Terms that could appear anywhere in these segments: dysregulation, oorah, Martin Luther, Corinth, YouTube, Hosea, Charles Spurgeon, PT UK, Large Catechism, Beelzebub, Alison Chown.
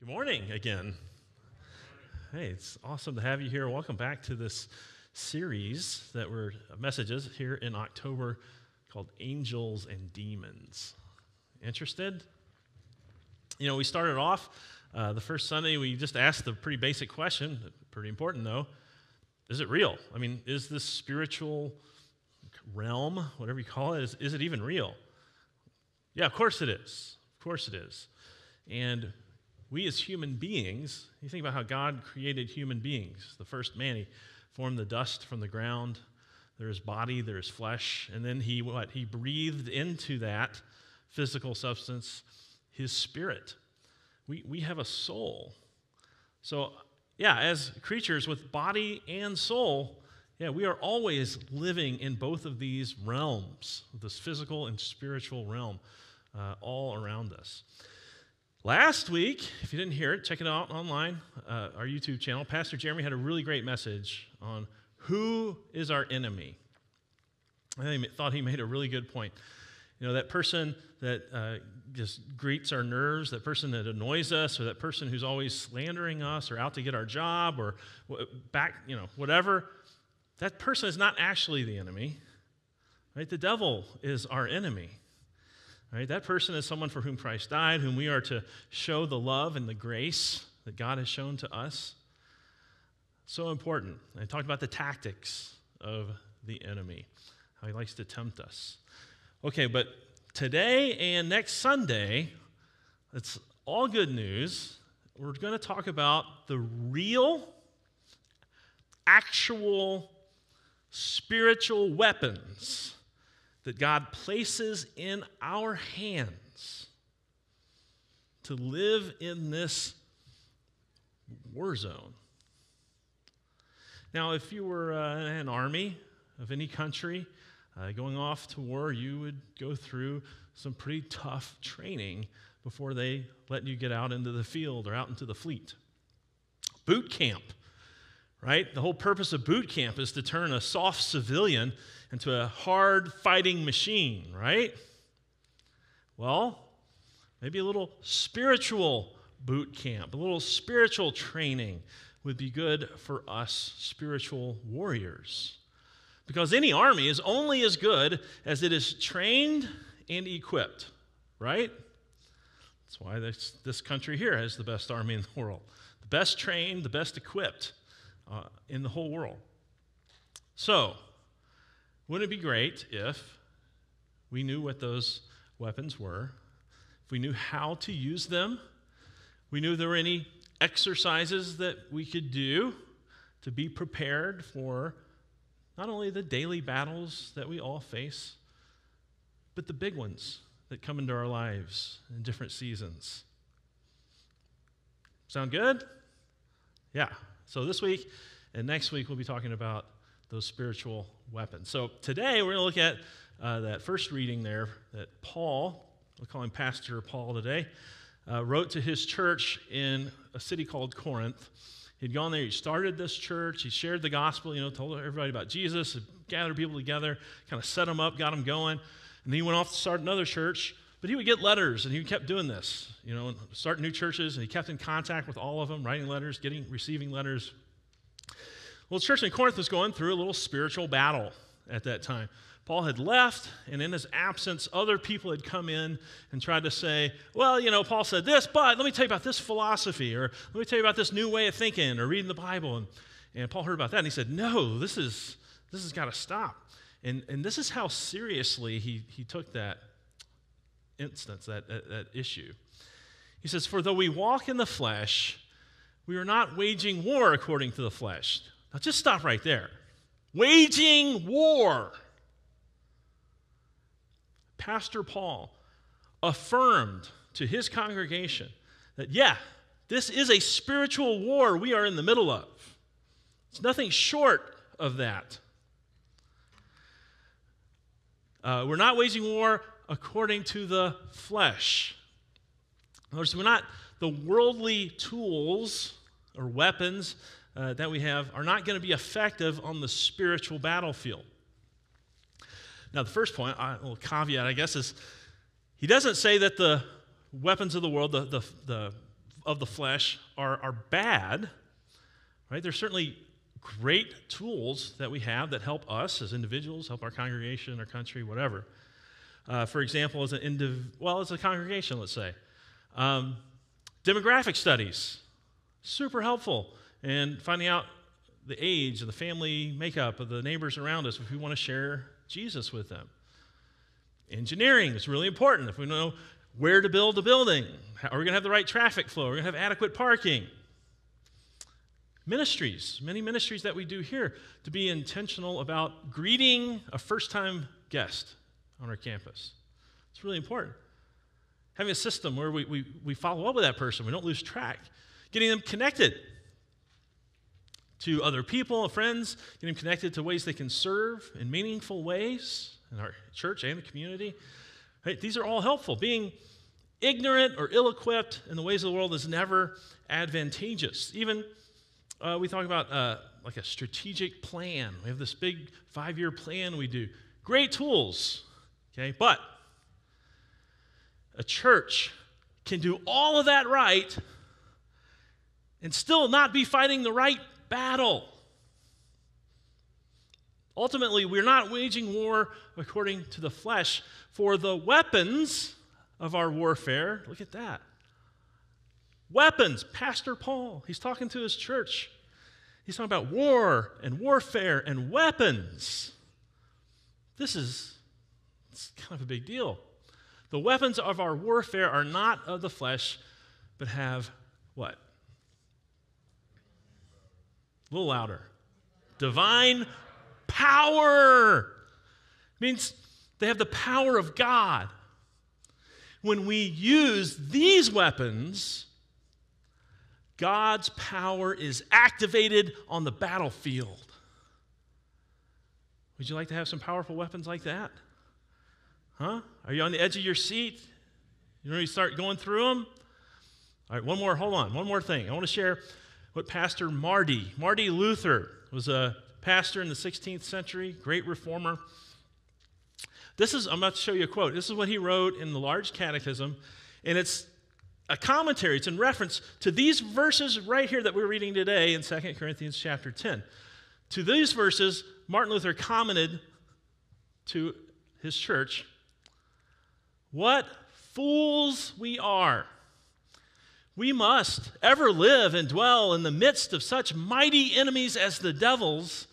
Good morning again. Hey, it's awesome to have you here. Welcome back to this series that were messages here in October called Angels and Demons. Interested? You know, we started off the first Sunday, we just asked the pretty basic question, pretty important though, is it real? I mean, is this spiritual realm, whatever you call it, is it even real? Yeah, of course it is. Of course it is. And we as human beings, you think about how God created human beings. The first man, he formed the dust from the ground. There is body, there is flesh. And then he breathed into that physical substance his spirit. We have a soul. So, yeah, as creatures with body and soul, yeah, we are always living in both of these realms, this physical and spiritual realm all around us. Last week, if you didn't hear it, check it out online, our YouTube channel. Pastor Jeremy had a really great message on who is our enemy. I thought he made a really good point. You know, that person that just grates our nerves, that person that annoys us, or that person who's always slandering us or out to get our job or back, you know, whatever, that person is not actually the enemy, right? The devil is our enemy. Right, that person is someone for whom Christ died, whom we are to show the love and the grace that God has shown to us. So important. I talked about the tactics of the enemy, how he likes to tempt us. Okay, but today and next Sunday, it's all good news. We're going to talk about the real, actual, spiritual weapons that God places in our hands to live in this war zone. Now, if you were an army of any country going off to war, you would go through some pretty tough training before they let you get out into the field or out into the fleet. Boot camp, right? The whole purpose of boot camp is to turn a soft civilian into a hard fighting machine, right? Well, maybe a little spiritual boot camp, a little spiritual training would be good for us spiritual warriors. Because any army is only as good as it is trained and equipped, right? That's why this country here has the best army in the world. The best trained, the best equipped in the whole world. So, wouldn't it be great if we knew what those weapons were, if we knew how to use them, we knew there were any exercises that we could do to be prepared for not only the daily battles that we all face, but the big ones that come into our lives in different seasons. Sound good? Yeah. So this week and next week we'll be talking about those spiritual weapons. So today we're going to look at that first reading there that Paul, we'll call him Pastor Paul today, wrote to his church in a city called Corinth. He'd gone there, he started this church, he shared the gospel, you know, told everybody about Jesus, gathered people together, kind of set them up, got them going, and then he went off to start another church. But he would get letters, and he kept doing this, you know, starting new churches, and he kept in contact with all of them, writing letters, receiving letters. Well, the church in Corinth was going through a little spiritual battle at that time. Paul had left, and in his absence, other people had come in and tried to say, well, you know, Paul said this, but let me tell you about this philosophy, or let me tell you about this new way of thinking, or reading the Bible. And Paul heard about that, and he said, no, this has got to stop. And this is how seriously he took that instance, that issue. He says, for though we walk in the flesh, we are not waging war according to the flesh. Now, just stop right there. Waging war. Pastor Paul affirmed to his congregation that, yeah, this is a spiritual war we are in the middle of. It's nothing short of that. We're not waging war according to the flesh. In other words, we're not the worldly tools or weapons that we have are not going to be effective on the spiritual battlefield. Now, the first point, a little caveat, I guess, is he doesn't say that the weapons of the world, the of the flesh are bad, right? There's certainly great tools that we have that help us as individuals, help our congregation, our country, whatever. For example, as a congregation, let's say. Demographic studies, super helpful in finding out the age and the family makeup of the neighbors around us if we want to share Jesus with them. Engineering is really important. If we know where to build a building, are we going to have the right traffic flow? Are we going to have adequate parking? Ministries, many ministries that we do here, to be intentional about greeting a first-time guest on our campus. It's really important. Having a system where we follow up with that person, we don't lose track. Getting them connected to other people, friends, getting them connected to ways they can serve in meaningful ways in our church and the community. Right? These are all helpful. Being ignorant or ill-equipped in the ways of the world is never advantageous. Even we talk about like a strategic plan. We have this big 5-year plan we do. Great tools, okay? But a church can do all of that right and still not be fighting the right battle. Ultimately, we're not waging war according to the flesh, for the weapons of our warfare, look at that. Weapons, Pastor Paul, he's talking to his church. He's talking about war and warfare and weapons. It's kind of a big deal. The weapons of our warfare are not of the flesh, but have what? A little louder. Divine power. It means they have the power of God. When we use these weapons, God's power is activated on the battlefield. Would you like to have some powerful weapons like that? Huh? Are you on the edge of your seat? You ready to start going through them? All right, one more. Hold on. One more thing. I want to share what Pastor Martin Luther was a pastor in the 16th century, great reformer. I'm about to show you a quote. This is what he wrote in the Large Catechism, and it's a commentary. It's in reference to these verses right here that we're reading today in 2 Corinthians chapter 10. To these verses, Martin Luther commented to his church, "What fools we are. We must ever live and dwell in the midst of such mighty enemies as the devils,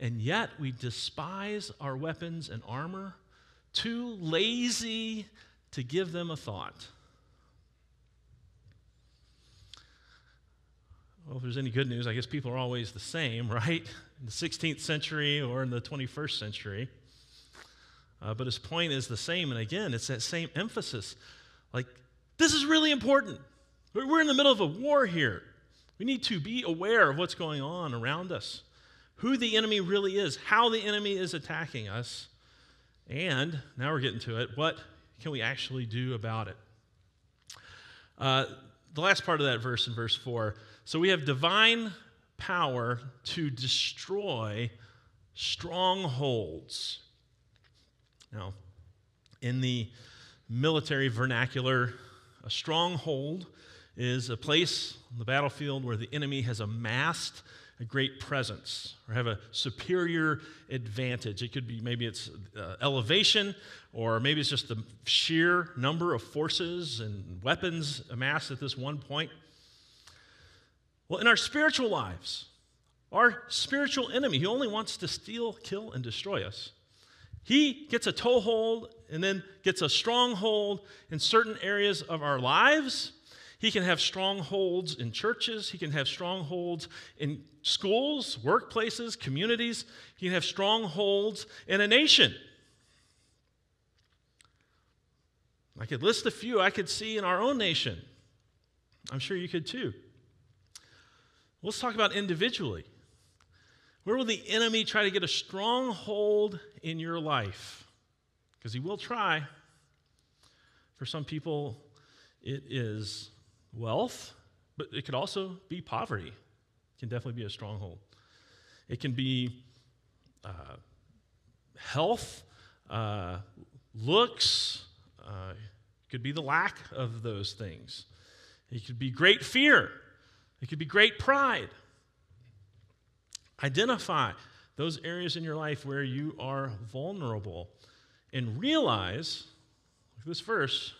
and yet we despise our weapons and armor, too lazy to give them a thought." Well, if there's any good news, I guess people are always the same, right? In the 16th century or in the 21st century. But his point is the same, and again, it's that same emphasis. Like, this is really important. We're in the middle of a war here. We need to be aware of what's going on around us, who the enemy really is, how the enemy is attacking us, and now we're getting to it, what can we actually do about it? The last part of that verse in verse 4, so we have divine power to destroy strongholds. Now, in the military vernacular, a stronghold is a place on the battlefield where the enemy has amassed a great presence or have a superior advantage. It could be maybe it's elevation, or maybe it's just the sheer number of forces and weapons amassed at this one point. Well, in our spiritual lives, our spiritual enemy, he only wants to steal, kill, and destroy us. He gets a toehold and then gets a stronghold in certain areas of our lives. He can have strongholds in churches. He can have strongholds in schools, workplaces, communities. He can have strongholds in a nation. I could list a few I could see in our own nation. I'm sure you could too. Let's talk about individually. Where will the enemy try to get a stronghold in your life? Because he will try. For some people, it is wealth, but it could also be poverty. It can definitely be a stronghold. It can be health, looks. It could be the lack of those things. It could be great fear. It could be great pride. Identify those areas in your life where you are vulnerable and realize, look at this verse,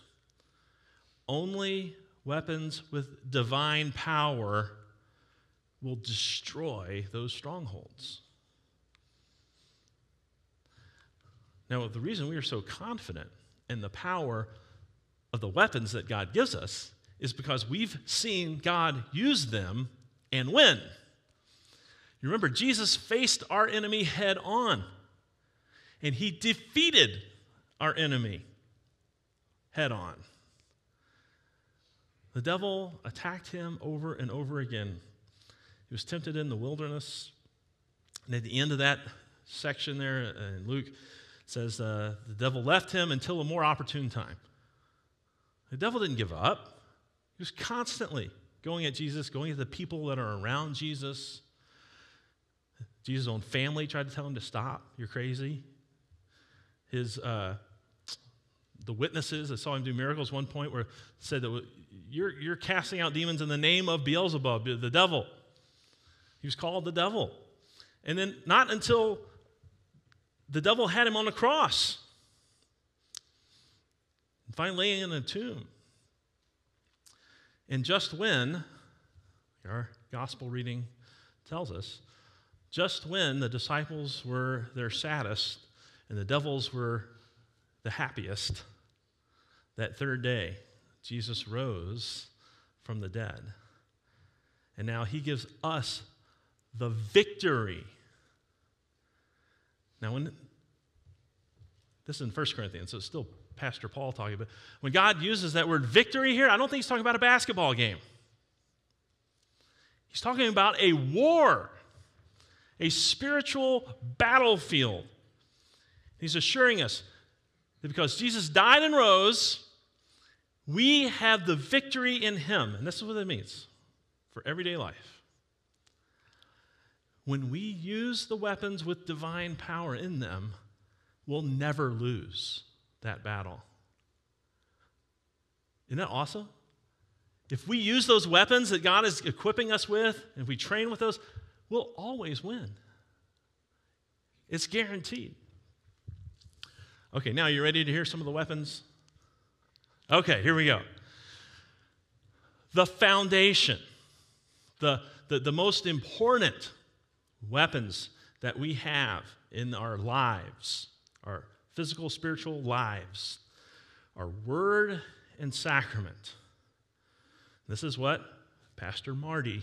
only weapons with divine power will destroy those strongholds. Now, the reason we are so confident in the power of the weapons that God gives us is because we've seen God use them and win. You remember, Jesus faced our enemy head on, and he defeated our enemy head on. The devil attacked him over and over again. He was tempted in the wilderness, and at the end of that section there in Luke, it says the devil left him until a more opportune time. The devil didn't give up. He was constantly going at Jesus, going at the people that are around Jesus. Jesus' own family tried to tell him to stop. You're crazy. The witnesses that saw him do miracles at one point were said that you're casting out demons in the name of Beelzebub, the devil. He was called the devil. And then not until the devil had him on the cross and finally laying in a tomb. And just when, our gospel reading tells us, just when the disciples were their saddest and the devils were the happiest, that third day, Jesus rose from the dead. And now he gives us the victory. Now, this is in 1 Corinthians, so it's still Pastor Paul talking about. When God uses that word victory here, I don't think he's talking about a basketball game. He's talking about a war, a spiritual battlefield. He's assuring us that because Jesus died and rose, we have the victory in him. And this is what it means for everyday life. When we use the weapons with divine power in them, we'll never lose that battle. Isn't that awesome? If we use those weapons that God is equipping us with, and if we train with those, we'll always win. It's guaranteed. Okay, now you ready to hear some of the weapons? Okay, here we go. The foundation, the most important weapons that we have in our lives, our physical, spiritual lives, our word and sacrament. This is what Pastor Marty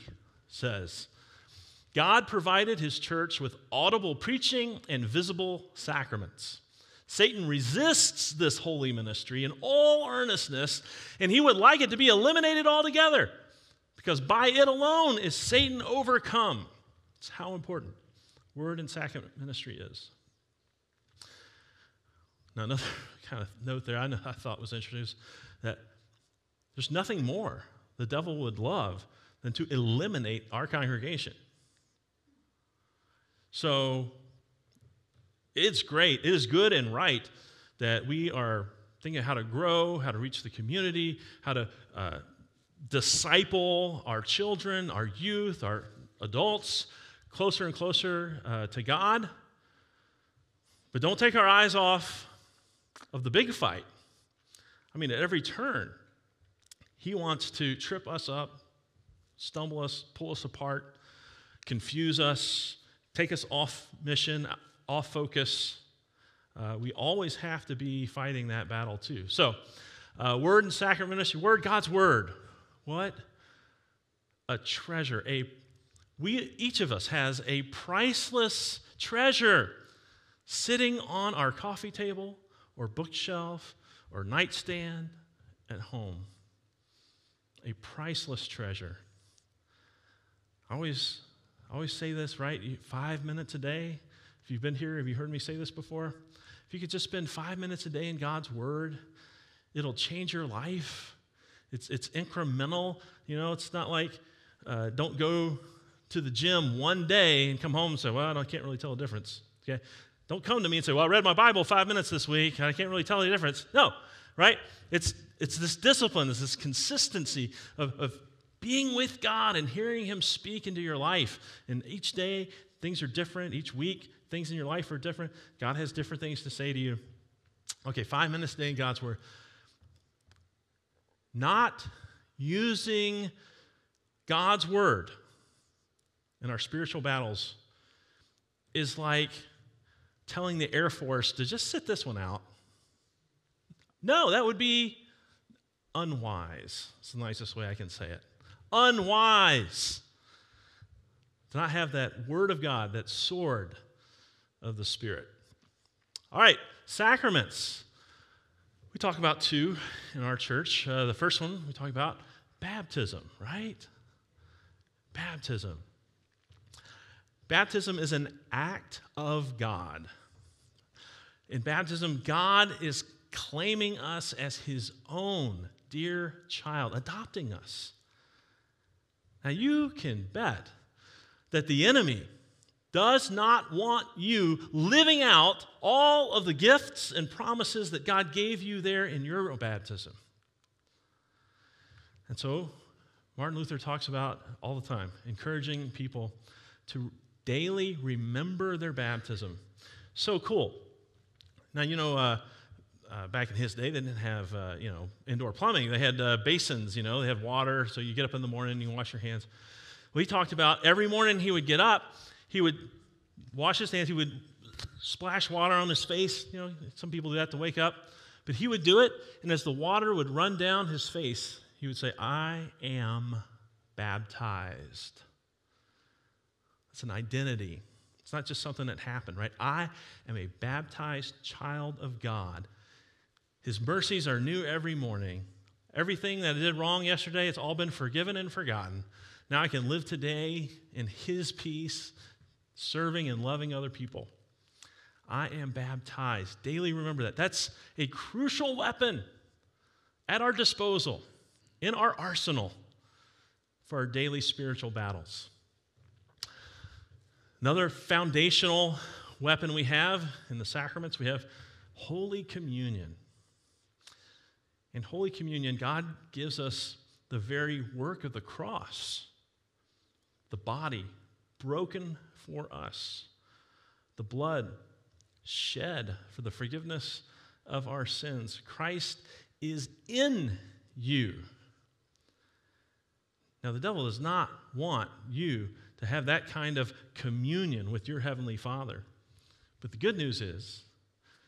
says. God provided his church with audible preaching and visible sacraments. Satan resists this holy ministry in all earnestness, and he would like it to be eliminated altogether, because by it alone is Satan overcome. That's how important word and sacrament ministry is. Now, another kind of note there I thought was interesting is that there's nothing more the devil would love than to eliminate our congregation. So it's great, it is good and right that we are thinking of how to grow, how to reach the community, how to disciple our children, our youth, our adults, closer and closer to God. But don't take our eyes off of the big fight. I mean, at every turn, he wants to trip us up, stumble us, pull us apart, confuse us, take us off mission, off focus. We always have to be fighting that battle too. So, word and sacrament ministry, God's word. What a treasure. Each of us has a priceless treasure sitting on our coffee table or bookshelf or nightstand at home. A priceless treasure. I always say this, right? 5 minutes a day. If you've been here, have you heard me say this before? If you could just spend 5 minutes a day in God's word, it'll change your life. It's incremental. You know, it's not like don't go to the gym one day and come home and say, well, I can't really tell the difference. Okay? Don't come to me and say, well, I read my Bible 5 minutes this week, and I can't really tell any difference. No, right? It's It's this discipline, it's this consistency of being with God and hearing Him speak into your life. And each day, things are different. Each week, things in your life are different. God has different things to say to you. Okay, 5 minutes a day in God's Word. Not using God's Word in our spiritual battles is like telling the Air Force to just sit this one out. No, that would be unwise. It's the nicest way I can say it. Unwise. To not have that Word of God, that sword of the Spirit. All right, sacraments. We talk about two in our church. The first one, we talk about baptism, right? Baptism. Baptism is an act of God. In baptism, God is claiming us as His own dear child, adopting us. Now, you can bet that the enemy does not want you living out all of the gifts and promises that God gave you there in your baptism. And so, Martin Luther talks about all the time, encouraging people to daily remember their baptism. So cool. Now, you know, back in his day, they didn't have, indoor plumbing. They had basins, they had water. So you get up in the morning and you wash your hands. We talked about every morning he would get up, he would wash his hands, he would splash water on his face. You know, some people do that to wake up. But he would do it, and as the water would run down his face, he would say, I am baptized. It's an identity. It's not just something that happened, right? I am a baptized child of God. His mercies are new every morning. Everything that I did wrong yesterday, it's all been forgiven and forgotten. Now I can live today in His peace, serving and loving other people. I am baptized. Daily remember that. That's a crucial weapon at our disposal, in our arsenal, for our daily spiritual battles. Another foundational weapon we have in the sacraments, we have Holy Communion. In Holy Communion, God gives us the very work of the cross, the body broken for us, the blood shed for the forgiveness of our sins. Christ is in you. Now, the devil does not want you to have that kind of communion with your Heavenly Father. But the good news is,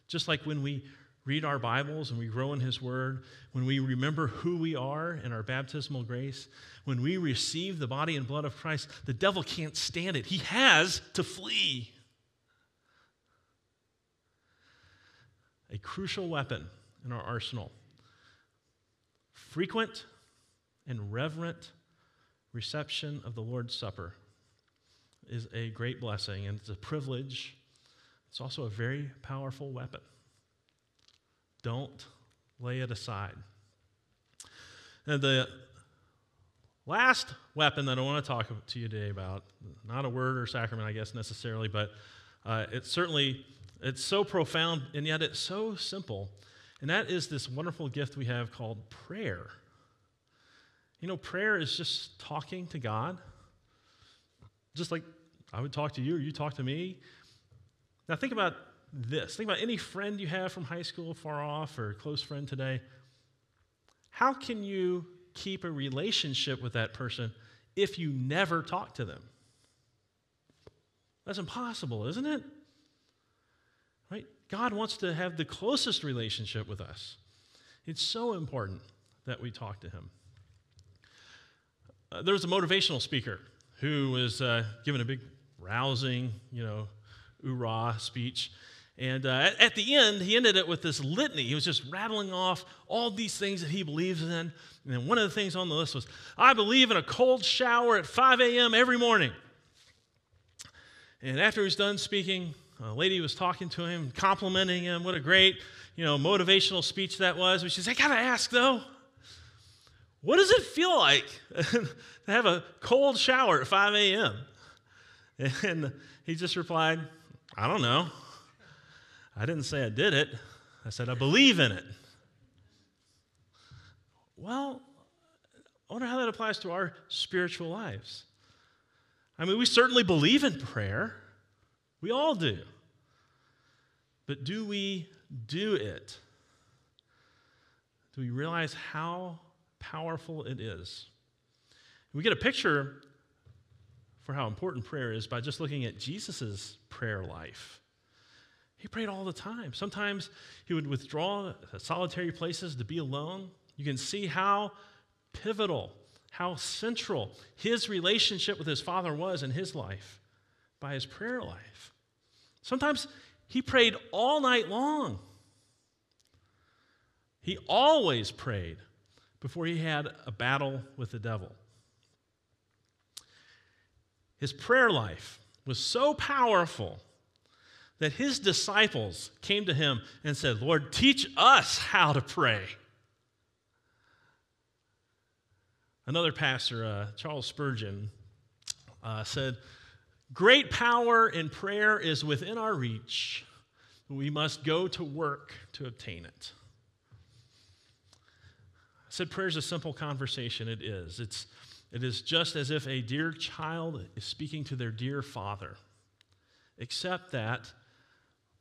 just like when we read our Bibles and we grow in His Word, when we remember who we are in our baptismal grace, when we receive the body and blood of Christ, the devil can't stand it. He has to flee. A crucial weapon in our arsenal. Frequent and reverent reception of the Lord's Supper is a great blessing, and it's a privilege. It's also a very powerful weapon. Don't lay it aside. And the last weapon that I want to talk to you today about, not a word or sacrament, I guess, necessarily, but it's so profound, and yet it's so simple, and that is this wonderful gift we have called prayer. You know, prayer is just talking to God. Just like I would talk to you or you talk to me. Now think about this. Think about any friend you have from high school, far off, or a close friend today. How can you keep a relationship with that person if you never talk to them? That's impossible, isn't it? Right? God wants to have the closest relationship with us. It's so important that we talk to Him. There was a motivational speaker who was giving a big rousing, oorah speech. And at the end, he ended it with this litany. He was just rattling off all these things that he believes in. And then one of the things on the list was, I believe in a cold shower at 5 a.m. every morning. And after he was done speaking, a lady was talking to him, complimenting him. What a great, motivational speech that was. But she said, I gotta ask, though. What does it feel like to have a cold shower at 5 a.m.? And he just replied, I don't know. I didn't say I did it. I said, I believe in it. Well, I wonder how that applies to our spiritual lives. I mean, we certainly believe in prayer. We all do. But do we do it? Do we realize how powerful it is? We get a picture for how important prayer is by just looking at Jesus' prayer life. He prayed all the time. Sometimes he would withdraw to solitary places to be alone. You can see how pivotal, how central his relationship with his Father was in his life by his prayer life. Sometimes he prayed all night long. He always prayed before he had a battle with the devil. His prayer life was so powerful that his disciples came to him and said, "Lord, teach us how to pray." Another pastor, Charles Spurgeon, said, "Great power in prayer is within our reach. We must go to work to obtain it." I said prayer is a simple conversation. It is. It is just as if a dear child is speaking to their dear father, except that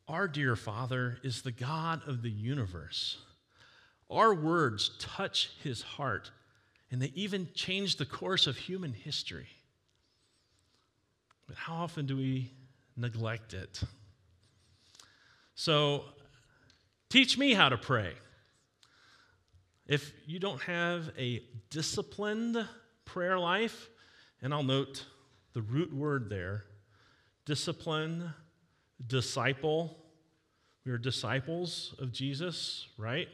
our dear Father is the God of the universe. Our words touch his heart, and they even change the course of human history. But how often do we neglect it? So, teach me how to pray. If you don't have a disciplined prayer life, and I'll note the root word there, discipline, disciple. We are disciples of Jesus, right?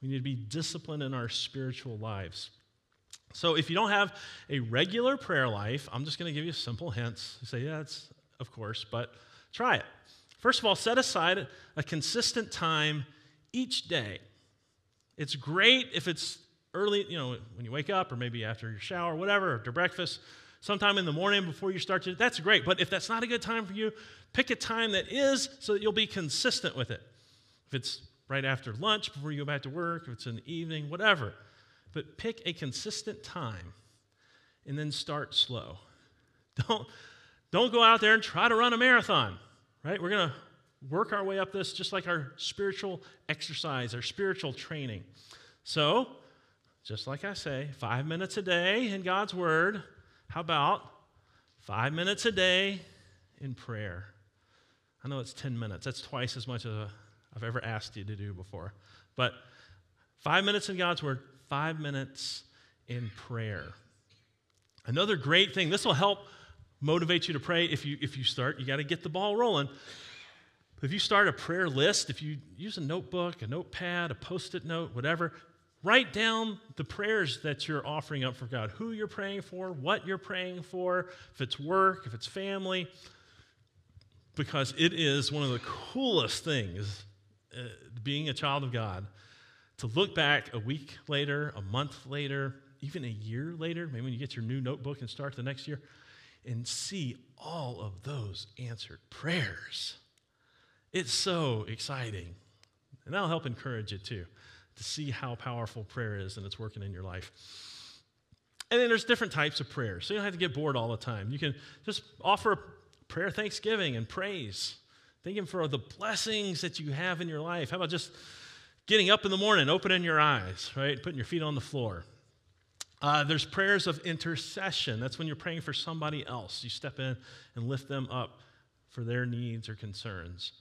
We need to be disciplined in our spiritual lives. So if you don't have a regular prayer life, I'm just going to give you simple hints. You say, yeah, it's of course, but try it. First of all, set aside a consistent time each day. It's great if it's early, when you wake up or maybe after your shower, whatever, after breakfast, sometime in the morning before you start to, that's great. But if that's not a good time for you, pick a time that is so that you'll be consistent with it. If it's right after lunch, before you go back to work, if it's in the evening, whatever. But pick a consistent time and then start slow. Don't go out there and try to run a marathon, right? We're going to work our way up this just like our spiritual exercise, our spiritual training. So, just like I say, 5 minutes a day in God's Word. How about 5 minutes a day in prayer? I know it's 10 minutes. That's twice as much as I've ever asked you to do before. But 5 minutes in God's Word, 5 minutes in prayer. Another great thing, this will help motivate you to pray. If you start, you got to get the ball rolling. If you start a prayer list, if you use a notebook, a notepad, a Post-it note, whatever, write down the prayers that you're offering up for God, who you're praying for, what you're praying for, if it's work, if it's family, because it is one of the coolest things, being a child of God, to look back a week later, a month later, even a year later, maybe when you get your new notebook and start the next year, and see all of those answered prayers. It's so exciting, and that'll help encourage you too, to see how powerful prayer is and it's working in your life. And then there's different types of prayer, so you don't have to get bored all the time. You can just offer prayer thanksgiving and praise, thanking for the blessings that you have in your life. How about just getting up in the morning, opening your eyes, right, putting your feet on the floor. There's prayers of intercession. That's when you're praying for somebody else. You step in and lift them up for their needs or concerns.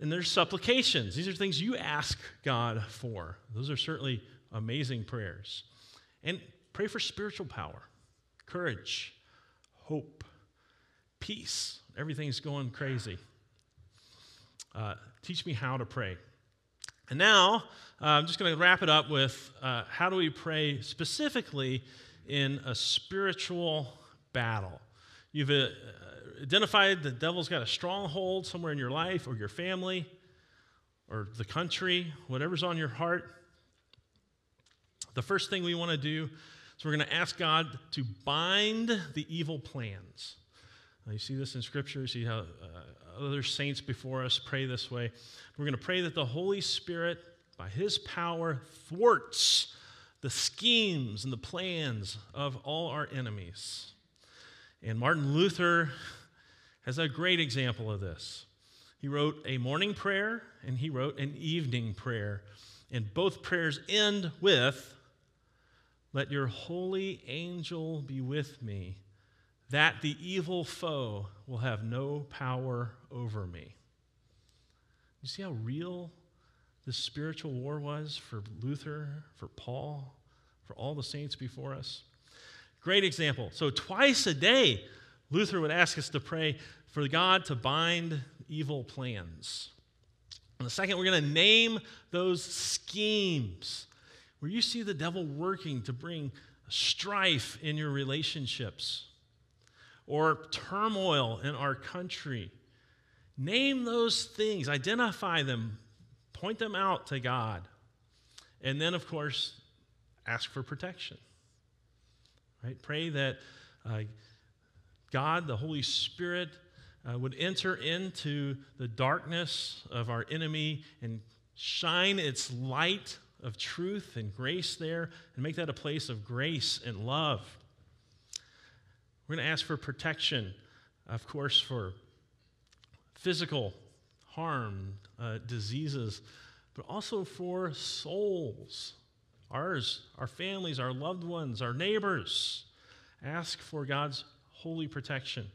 And there's supplications. These are things you ask God for. Those are certainly amazing prayers. And pray for spiritual power, courage, hope, peace. Everything's going crazy. Teach me how to pray. And now, I'm just going to wrap it up with how do we pray specifically in a spiritual battle. You've identified the devil's got a stronghold somewhere in your life or your family or the country, whatever's on your heart. The first thing we want to do is we're going to ask God to bind the evil plans. Now you see this in Scripture. You see how other saints before us pray this way. We're going to pray that the Holy Spirit, by his power, thwarts the schemes and the plans of all our enemies. And Martin Luther has a great example of this. He wrote a morning prayer and he wrote an evening prayer. And both prayers end with, "Let your holy angel be with me, that the evil foe will have no power over me." You see how real this spiritual war was for Luther, for Paul, for all the saints before us? Great example. So twice a day, Luther would ask us to pray for God to bind evil plans. And the second, we're going to name those schemes where you see the devil working to bring strife in your relationships or turmoil in our country. Name those things, identify them, point them out to God. And then, of course, ask for protection. Right? Pray that God, the Holy Spirit, would enter into the darkness of our enemy and shine its light of truth and grace there and make that a place of grace and love. We're going to ask for protection, of course, for physical harm, diseases, but also for souls, ours, our families, our loved ones, our neighbors. Ask for God's holy protection.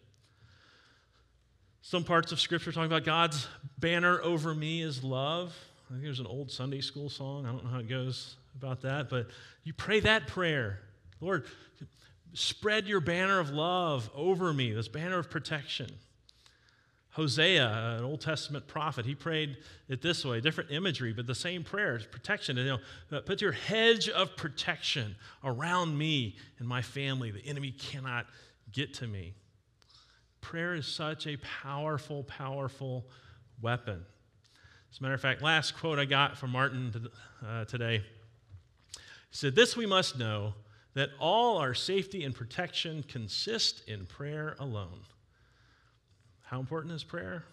Some parts of Scripture talk about God's banner over me is love. I think there's an old Sunday school song, I don't know how it goes about that, but you pray that prayer. Lord, spread your banner of love over me, this banner of protection. Hosea, an Old Testament prophet, he prayed it this way, different imagery, but the same prayer, it's protection. You know, put your hedge of protection around me and my family. The enemy cannot get to me. Prayer is such a powerful, powerful weapon. As a matter of fact, last quote I got from Martin today. He said, "This we must know, that all our safety and protection consist in prayer alone." How important is prayer?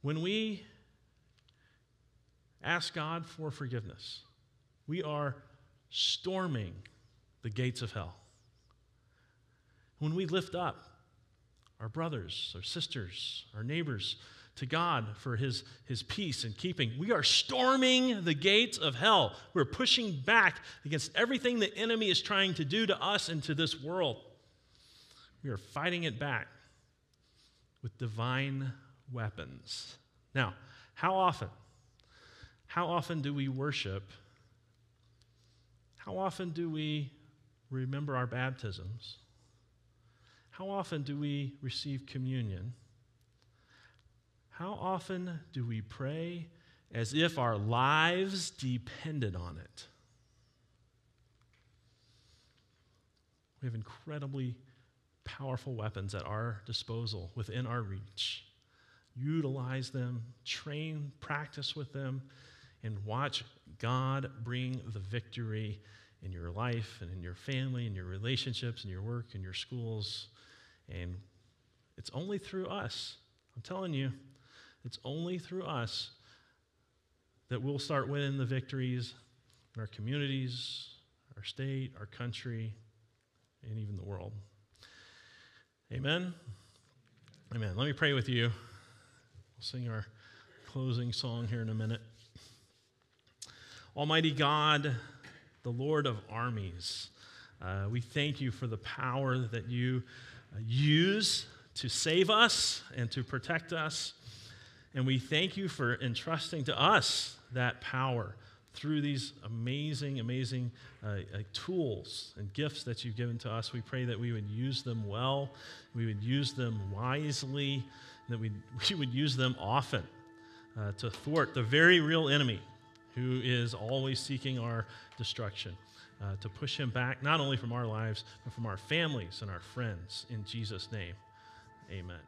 When we ask God for forgiveness, we are storming the gates of hell. When we lift up our brothers, our sisters, our neighbors to God for his peace and keeping, we are storming the gates of hell. We're pushing back against everything the enemy is trying to do to us and to this world. We are fighting it back with divine weapons. Now, how often do we worship? How often do we remember our baptisms? How often do we receive communion? How often do we pray as if our lives depended on it? We have incredibly powerful weapons at our disposal, within our reach. Utilize them, train, practice with them, and watch God bring the victory in your life and in your family, in your relationships, in your work, in your schools. And it's only through us, I'm telling you, it's only through us that we'll start winning the victories in our communities, our state, our country, and even the world. Amen? Amen. Let me pray with you. We'll sing our closing song here in a minute. Almighty God, the Lord of armies, we thank you for the power that you use to save us and to protect us. And we thank you for entrusting to us that power through these amazing, amazing tools and gifts that you've given to us. We pray that we would use them well, we would use them wisely, and that we would use them often to thwart the very real enemy who is always seeking our destruction, to push him back, not only from our lives, but from our families and our friends. In Jesus' name, amen.